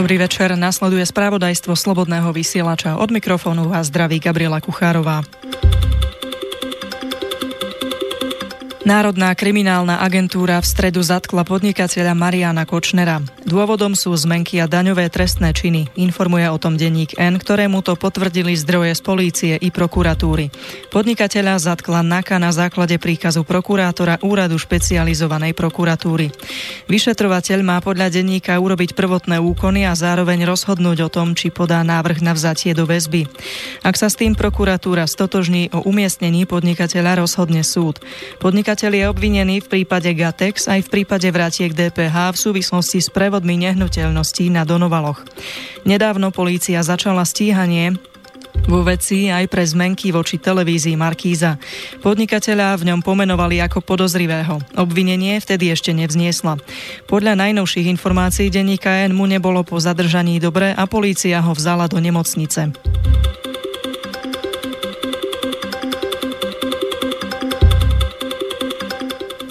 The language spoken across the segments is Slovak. Dobrý večer, nasleduje spravodajstvo Slobodného vysielača. Od mikrofónu vás zdraví Gabriela Kuchárová. Národná kriminálna agentúra v stredu zatkla podnikateľa Mariána Kočnera. Dôvodom sú zmenky a daňové trestné činy, informuje o tom denník N, ktorému to potvrdili zdroje z polície i prokuratúry. Podnikateľa zatkla NAKA na základe príkazu prokurátora Úradu špecializovanej prokuratúry. Vyšetrovateľ má podľa denníka urobiť prvotné úkony a zároveň rozhodnúť o tom, či podá návrh na vzatie do väzby. Ak sa s tým prokuratúra stotožní, o umiestnení podnikateľa rozhodne súd. Podnikateľ je obvinený v prípade Gatex aj v prípade vratiek DPH v súvislosti s prevodmi nehnuteľností na Donovaloch. Nedávno polícia začala stíhanie vo veci aj pre zmenky voči televízii Markíza. Podnikateľa v ňom pomenovali ako podozrivého. Obvinenie vtedy ešte nevzniesla. Podľa najnovších informácií denníka N mu nebolo po zadržaní dobre a polícia ho vzala do nemocnice.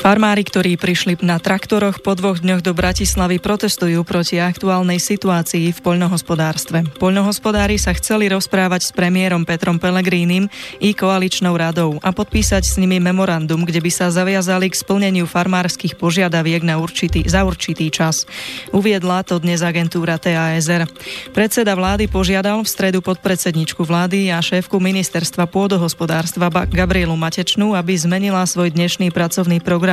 Farmári, ktorí prišli na traktoroch, po 2 dňoch do Bratislavy protestujú proti aktuálnej situácii v poľnohospodárstve. Poľnohospodári sa chceli rozprávať s premiérom Petrom Pelegrínim i koaličnou radou a podpísať s nimi memorandum, kde by sa zaviazali k splneniu farmárskych požiadaviek za určitý čas. Uviedla to dnes agentúra TASR. Predseda vlády požiadal v stredu podpredsedničku vlády a šéfku ministerstva pôdohospodárstva Gabrielu Matečnú, aby zmenila svoj dnešný pracovný program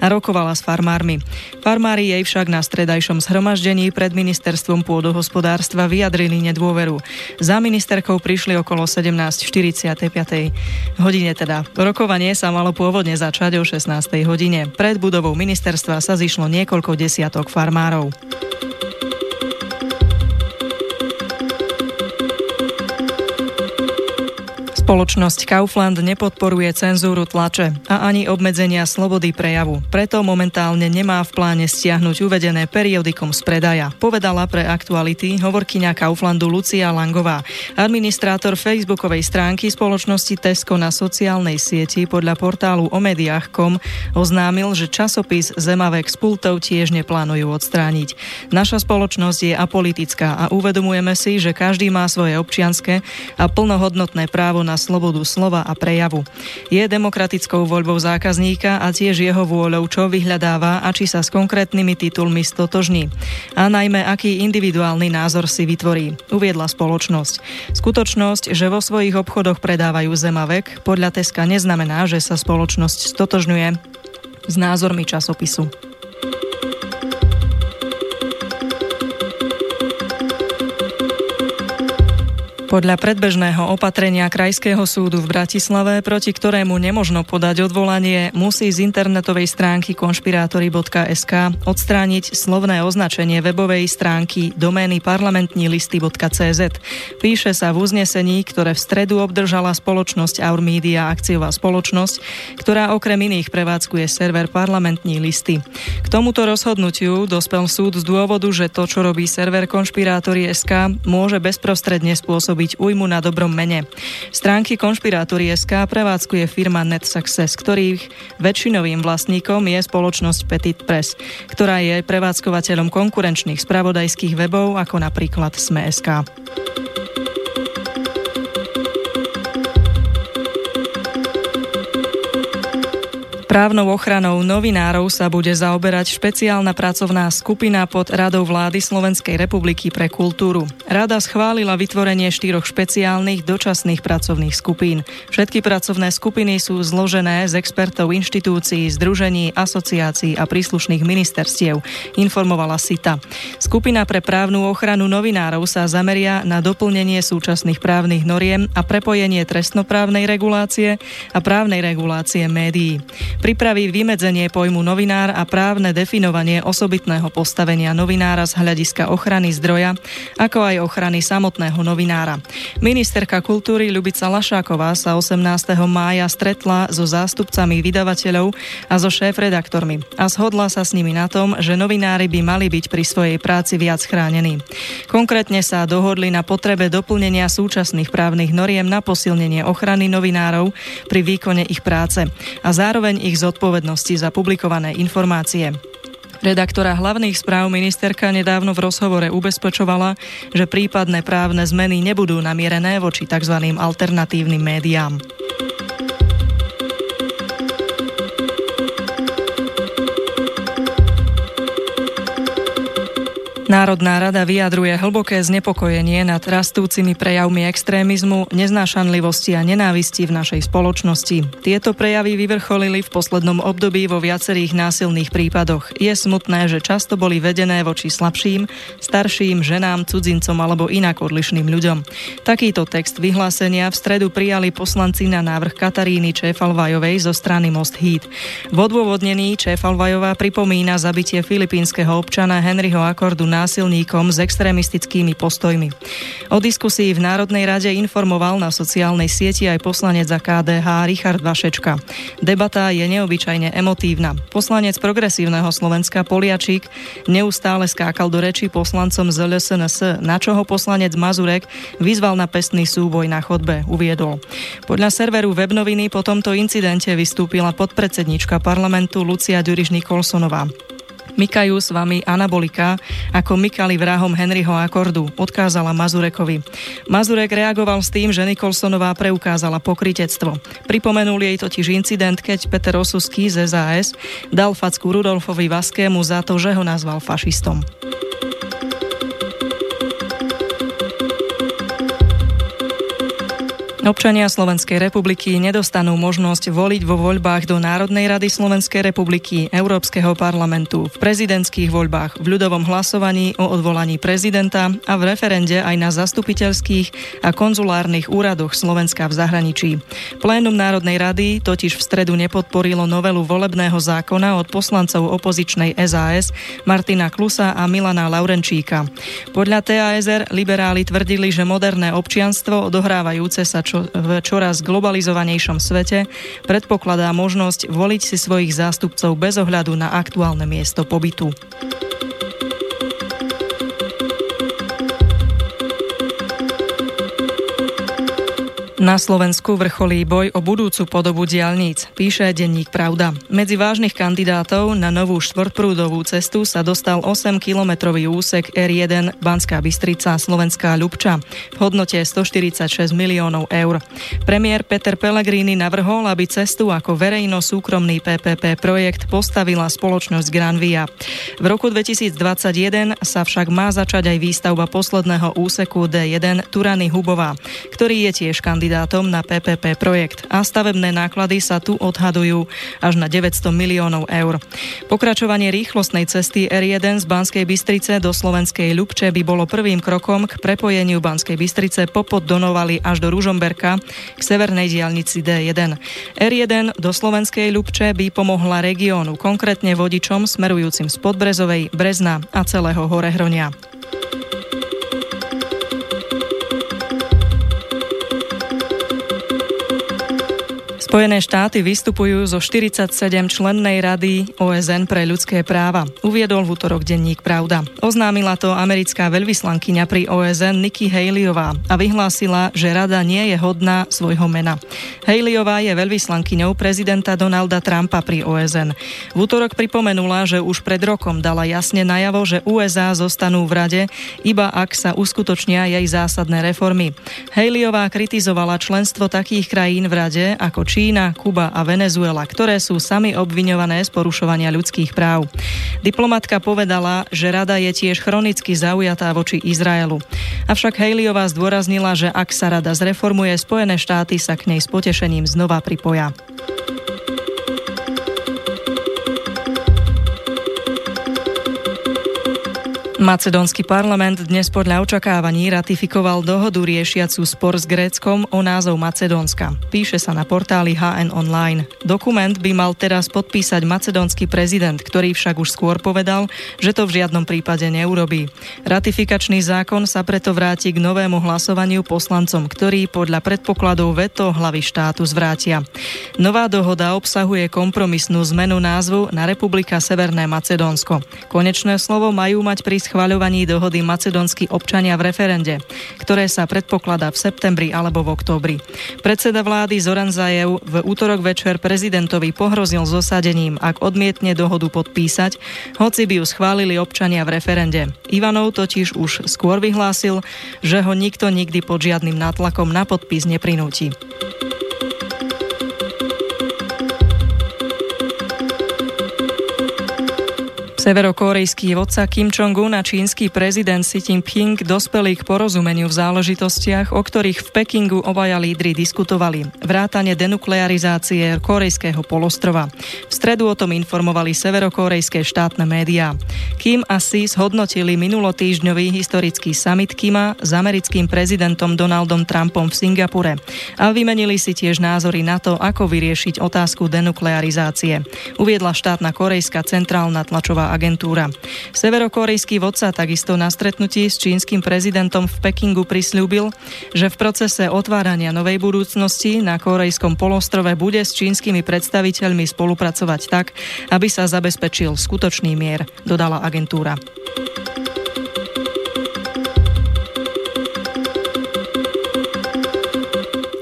a rokovala s farmármi. Farmári jej však na stredajšom zhromaždení pred ministerstvom pôdohospodárstva vyjadrili nedôveru. Za ministerkou prišli okolo 17:45 hodine teda. Rokovanie sa malo pôvodne začať o 16:00 hodine. Pred budovou ministerstva sa zišlo niekoľko desiatok farmárov. Spoločnosť Kaufland nepodporuje cenzúru tlače a ani obmedzenia slobody prejavu. Preto momentálne nemá v pláne stiahnuť uvedené periodikum z predaja, povedala pre Aktuality hovorkyňa Kauflandu Lucia Langová. Administrátor facebookovej stránky spoločnosti Tesco na sociálnej sieti podľa portálu o mediách.com oznámil, že časopis Zem a vek z pultov tiež neplánujú odstrániť. Naša spoločnosť je apolitická a uvedomujeme si, že každý má svoje občianske a plnohodnotné právo na slobodu slova a prejavu. Je demokratickou voľbou zákazníka a tiež jeho vôľou, čo vyhľadáva a či sa s konkrétnymi titulmi stotožní. A najmä, aký individuálny názor si vytvorí, uviedla spoločnosť. Skutočnosť, že vo svojich obchodoch predávajú Zem a vek, podľa Teska neznamená, že sa spoločnosť stotožňuje s názormi časopisu. Podľa predbežného opatrenia Krajského súdu v Bratislave, proti ktorému nemožno podať odvolanie, musí z internetovej stránky konšpirátory.sk odstrániť slovné označenie webovej stránky domény parlamentnilisty.cz. Píše sa v uznesení, ktoré v stredu obdržala spoločnosť Aurmedia akciová spoločnosť, ktorá okrem iných prevádzkuje server Parlamentní listy. K tomuto rozhodnutiu dospel súd z dôvodu, že to, čo robí server konšpirátory.sk, môže bezprostredne spôsobiť újmu na dobrom mene. Stránky konšpirátory.sk prevádzkuje firma Net Success, ktorých väčšinovým vlastníkom je spoločnosť Petit Press, ktorá je prevádzkovateľom konkurenčných spravodajských webov ako napríklad SME.sk. Právnou ochranou novinárov sa bude zaoberať špeciálna pracovná skupina pod Radou vlády Slovenskej republiky pre kultúru. Rada schválila vytvorenie 4 špeciálnych dočasných pracovných skupín. Všetky pracovné skupiny sú zložené z expertov inštitúcií, združení, asociácií a príslušných ministerstiev, informovala SITA. Skupina pre právnu ochranu novinárov sa zameria na doplnenie súčasných právnych noriem a prepojenie trestnoprávnej regulácie a právnej regulácie médií. Pripraví vymedzenie pojmu novinár a právne definovanie osobitného postavenia novinára z hľadiska ochrany zdroja, ako aj ochrany samotného novinára. Ministerka kultúry Ľubica Lašáková sa 18. mája stretla so zástupcami vydavateľov a so šéf-redaktormi a zhodla sa s nimi na tom, že novinári by mali byť pri svojej práci viac chránení. Konkrétne sa dohodli na potrebe doplnenia súčasných právnych noriem na posilnenie ochrany novinárov pri výkone ich práce a zároveň ich zodpovednosti za publikované informácie. Redaktora hlavných správ ministerka nedávno v rozhovore ubezpečovala, že prípadné právne zmeny nebudú namierené voči tzv. Alternatívnym médiám. Národná rada vyjadruje hlboké znepokojenie nad rastúcimi prejavmi extrémizmu, neznášanlivosti a nenávisti v našej spoločnosti. Tieto prejavy vyvrcholili v poslednom období vo viacerých násilných prípadoch. Je smutné, že často boli vedené voči slabším, starším, ženám, cudzincom alebo inak odlišným ľuďom. Takýto text vyhlásenia v stredu prijali poslanci na návrh Kataríny Čefalvajovej zo strany Most Híd. V odôvodnení Čefalvajová pripomína zabitie filipínskeho občana Henryho Akordu násilníkom s extrémistickými postojmi. O diskusii v Národnej rade informoval na sociálnej sieti aj poslanec za KDH Richard Vašečka. Debata je neobyčajne emotívna. Poslanec progresívneho Slovenska Poliačík neustále skákal do reči poslancom z LSNS, na čo ho poslanec Mazurek vyzval na pestný súboj na chodbe, uviedol. Podľa serveru webnoviny po tomto incidente vystúpila podpredsednička parlamentu Lucia Ďuriž-Nikolsonová. Mikajú s vami anabolika, ako mykali vrahom Henryho Akordu, odkázala Mazurekovi. Mazurek reagoval s tým, že Nikolsonová preukázala pokrytectvo. Pripomenul jej totiž incident, keď Peter Osusky z SAS dal facku Rudolfovi Vaskému za to, že ho nazval fašistom. Občania Slovenskej republiky nedostanú možnosť voliť vo voľbách do Národnej rady Slovenskej republiky, Európskeho parlamentu, v prezidentských voľbách, v ľudovom hlasovaní o odvolaní prezidenta a v referende aj na zastupiteľských a konzulárnych úradoch Slovenska v zahraničí. Plénum Národnej rady totiž v stredu nepodporilo novelu volebného zákona od poslancov opozičnej SAS Martina Klusa a Milana Laurenčíka. Podľa TASR liberáli tvrdili, že moderné občianstvo odohrávajúce sa v čoraz globalizovanejšom svete predpokladá možnosť voliť si svojich zástupcov bez ohľadu na aktuálne miesto pobytu. Na Slovensku vrcholí boj o budúcu podobu diaľnic, píše denník Pravda. Medzi vážnych kandidátov na novú štvrtprúdovú cestu sa dostal 8-kilometrový úsek R1 Banská Bystrica, Slovenská Ľubča v hodnote 146 miliónov eur. Premiér Peter Pelegrínim navrhol, aby cestu ako verejno-súkromný PPP projekt postavila spoločnosť Granvia. V roku 2021 sa však má začať aj výstavba posledného úseku D1 Turany-Hubová, ktorý je tiež kandidátom na PPP projekt a stavebné náklady sa tu odhadujú až na 900 miliónov eur. Pokračovanie rýchlostnej cesty R1 z Banskej Bystrice do slovenskej Ľubče by bolo prvým krokom k prepojeniu Banskej Bystrice popod Donovali až do Ružomberka k severnej diaľnici D1. R1 do slovenskej Ľubče by pomohla regiónu, konkrétne vodičom smerujúcim z Podbrezovej, Brezna a celého Horehronia. Spojené štáty vystupujú zo 47-člennej rady OSN pre ľudské práva, uviedol v útorok denník Pravda. Oznámila to americká veľvyslankyňa pri OSN Nikki Haleyová a vyhlásila, že rada nie je hodná svojho mena. Haleyová je veľvyslankyňou prezidenta Donalda Trumpa pri OSN. V útorok pripomenula, že už pred rokom dala jasne najavo, že USA zostanú v rade, iba ak sa uskutočnia jej zásadné reformy. Haleyová kritizovala členstvo takých krajín v rade ako Čína, Kuba a Venezuela, ktoré sú sami obviňované z porušovania ľudských práv. Diplomatka povedala, že rada je tiež chronicky zaujatá voči Izraelu. Avšak Haleyová zdôraznila, že ak sa rada zreformuje, Spojené štáty sa k nej s potešením znova pripoja. Macedónsky parlament dnes podľa očakávaní ratifikoval dohodu riešiacu spor s Gréckom o názov Macedónska. Píše sa na portáli HN Online. Dokument by mal teraz podpísať macedónsky prezident, ktorý však už skôr povedal, že to v žiadnom prípade neurobí. Ratifikačný zákon sa preto vráti k novému hlasovaniu poslancom, ktorí podľa predpokladov veto hlavy štátu zvrátia. Nová dohoda obsahuje kompromisnú zmenu názvu na Republika Severné Macedónsko. Konečné slovo majú mať pri schvaľovaní dohody macedónsky občania v referende, ktoré sa predpokladá v septembri alebo v októbri. Predseda vlády Zoran Zajev v útorok večer prezidentovi pohrozil zosadením, ak odmietne dohodu podpísať, hoci by ju schválili občania v referende. Ivanov totiž už skôr vyhlásil, že ho nikto nikdy pod žiadnym nátlakom na podpis neprinúti. Severokórejský vodca Kim Jong-un a čínsky prezident Xi Jinping dospeli k porozumeniu v záležitostiach, o ktorých v Pekingu obaja lídri diskutovali. Vrátane denuklearizácie korejského polostrova. V stredu o tom informovali severokórejské štátne médiá. Kim a Xi zhodnotili minulotýždňový historický summit Kima s americkým prezidentom Donaldom Trumpom v Singapure a vymenili si tiež názory na to, ako vyriešiť otázku denuklearizácie. Uviedla štátna korejská centrálna tlačová agentúra. Severokórejský vodca takisto na stretnutí s čínskym prezidentom v Pekingu prisľúbil, že v procese otvárania novej budúcnosti na korejskom polostrove bude s čínskymi predstaviteľmi spolupracovať tak, aby sa zabezpečil skutočný mier, dodala agentúra.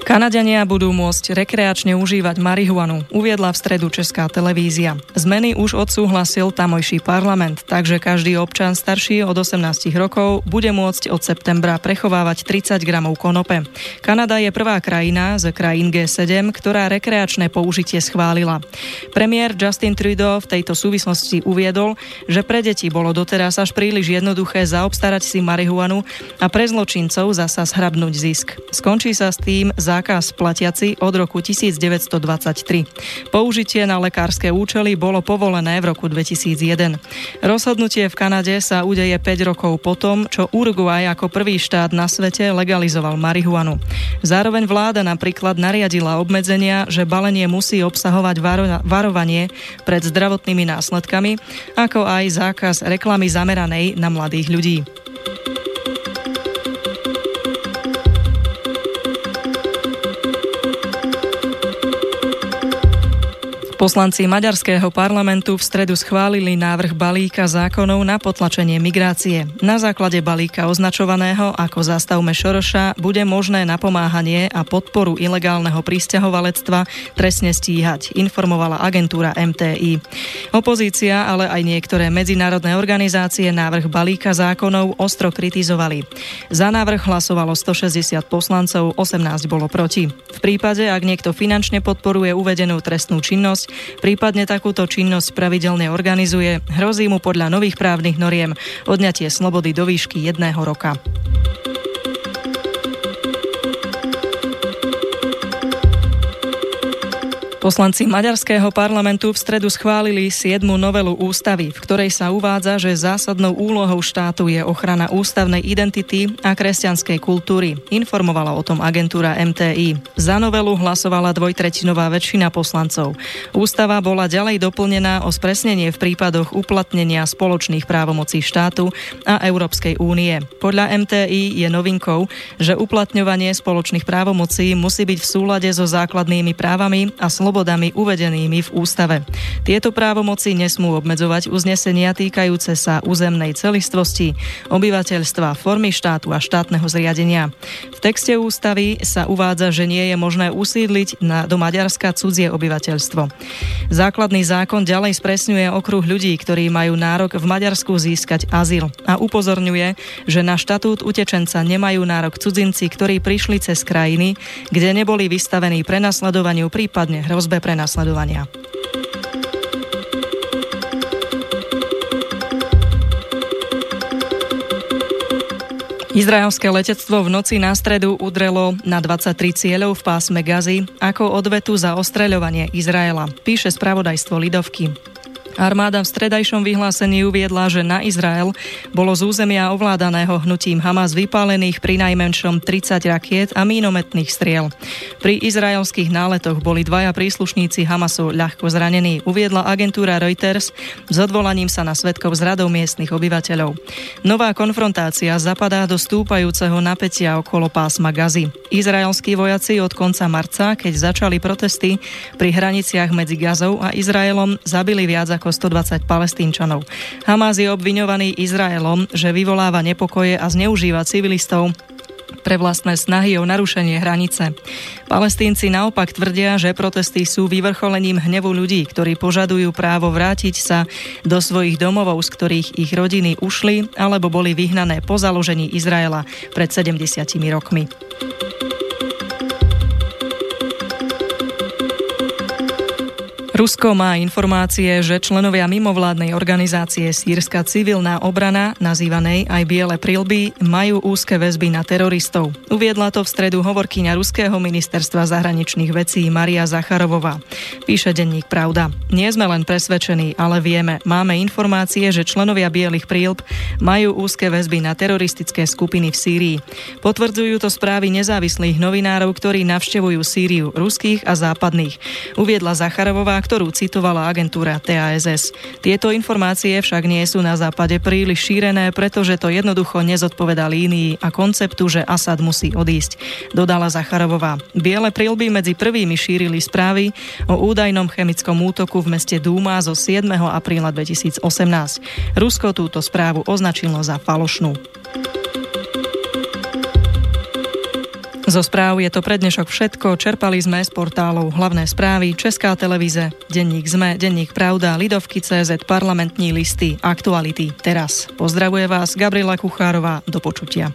Kanaďania budú môcť rekreačne užívať marihuanu, uviedla v stredu Česká televízia. Zmeny už odsúhlasil tamojší parlament, takže každý občan starší od 18 rokov bude môcť od septembra prechovávať 30 gramov konope. Kanada je prvá krajina z krajín G7, ktorá rekreačné použitie schválila. Premiér Justin Trudeau v tejto súvislosti uviedol, že pre deti bolo doteraz až príliš jednoduché zaobstarať si marihuanu a pre zločincov zasa zhrabnúť zisk. Skončí sa s tým zákaz platiaci od roku 1923. Použitie na lekárske účely bolo povolené v roku 2001. Rozhodnutie v Kanade sa udeje 5 rokov potom, čo Uruguay ako prvý štát na svete legalizoval marihuanu. Zároveň vláda napríklad nariadila obmedzenia, že balenie musí obsahovať varovanie pred zdravotnými následkami, ako aj zákaz reklamy zameranej na mladých ľudí. Poslanci maďarského parlamentu v stredu schválili návrh balíka zákonov na potlačenie migrácie. Na základe balíka označovaného ako Zastavme Šoroša bude možné napomáhanie a podporu ilegálneho prisťahovalectva trestne stíhať, informovala agentúra MTI. Opozícia, ale aj niektoré medzinárodné organizácie návrh balíka zákonov ostro kritizovali. Za návrh hlasovalo 160 poslancov, 18 bolo proti. V prípade, ak niekto finančne podporuje uvedenú trestnú činnosť, prípadne takúto činnosť pravidelne organizuje, hrozí mu podľa nových právnych noriem odňatie slobody do výšky 1 roka. Poslanci maďarského parlamentu v stredu schválili 7. novelu ústavy, v ktorej sa uvádza, že zásadnou úlohou štátu je ochrana ústavnej identity a kresťanskej kultúry, informovala o tom agentúra MTI. Za novelu hlasovala dvojtretinová väčšina poslancov. Ústava bola ďalej doplnená o spresnenie v prípadoch uplatnenia spoločných právomocí štátu a Európskej únie. Podľa MTI je novinkou, že uplatňovanie spoločných právomocí musí byť v súlade so základnými právami a slobodami uvedenými v ústave. Tieto právomoci nesmú obmedzovať uznesenia týkajúce sa územnej celistvosti, obyvateľstva, formy štátu a štátneho zriadenia. V texte ústavy sa uvádza, že nie je možné usídliť do Maďarska cudzie obyvateľstvo. Základný zákon ďalej spresňuje okruh ľudí, ktorí majú nárok v Maďarsku získať azyl a upozorňuje, že na štatút utečenca nemajú nárok cudzinci, ktorí prišli cez krajiny, kde neboli vystavení prenasledovaniu, prípadne hrozbe prenasledovania. Izraelské letectvo v noci na stredu udrelo na 23 cieľov v pásme Gazy ako odvetu za ostreľovanie Izraela, píše spravodajstvo Lidovky. Armáda v stredajšom vyhlásení uviedla, že na Izrael bolo z územia ovládaného hnutím Hamas vypálených prinajmenšom 30 rakiet a mínometných striel. Pri izraelských náletoch boli 2 príslušníci Hamasu ľahko zranení, uviedla agentúra Reuters s odvolaním sa na svedkov z radov miestnych obyvateľov. Nová konfrontácia zapadá do stúpajúceho napätia okolo pásma Gazy. Izraelskí vojaci od konca marca, keď začali protesty pri hraniciach medzi Gazou a Izraelom, zabili viac ako 120 Palestínčanov. Hamás je obviňovaný Izraelom, že vyvoláva nepokoje a zneužíva civilistov pre vlastné snahy o narušenie hranice. Palestínci naopak tvrdia, že protesty sú vyvrcholením hnevu ľudí, ktorí požadujú právo vrátiť sa do svojich domovov, z ktorých ich rodiny ušli alebo boli vyhnané po založení Izraela pred 70 rokmi. Rusko má informácie, že členovia mimovládnej organizácie Sýrska civilná obrana, nazývanej aj Biele prílby, majú úzke väzby na teroristov. Uviedla to v stredu hovorkyňa ruského ministerstva zahraničných vecí Maria Zacharovová. Píše denník Pravda. Nie sme len presvedčení, ale vieme, máme informácie, že členovia Bielých prílb majú úzke väzby na teroristické skupiny v Sýrii. Potvrdzujú to správy nezávislých novinárov, ktorí navštevujú Sýriu, ruských a západných. Uviedla Zacharovová, ktorú citovala agentúra TASS. Tieto informácie však nie sú na západe príliš šírené, pretože to jednoducho nezodpovedá línii a konceptu, že Asad musí odísť, dodala Zacharovová. Biele prílby medzi prvými šírili správy o údajnom chemickom útoku v meste Dúma zo 7. apríla 2018. Rusko túto správu označilo za falošnú. Zo správ je to pre dnešok všetko. Čerpali sme z portálov Hlavné správy, Česká televíze, denník SME, denník Pravda, Lidovky.cz, Parlamentní listy, Aktuality. Teraz pozdravuje vás Gabriela Kuchárová. Do počutia.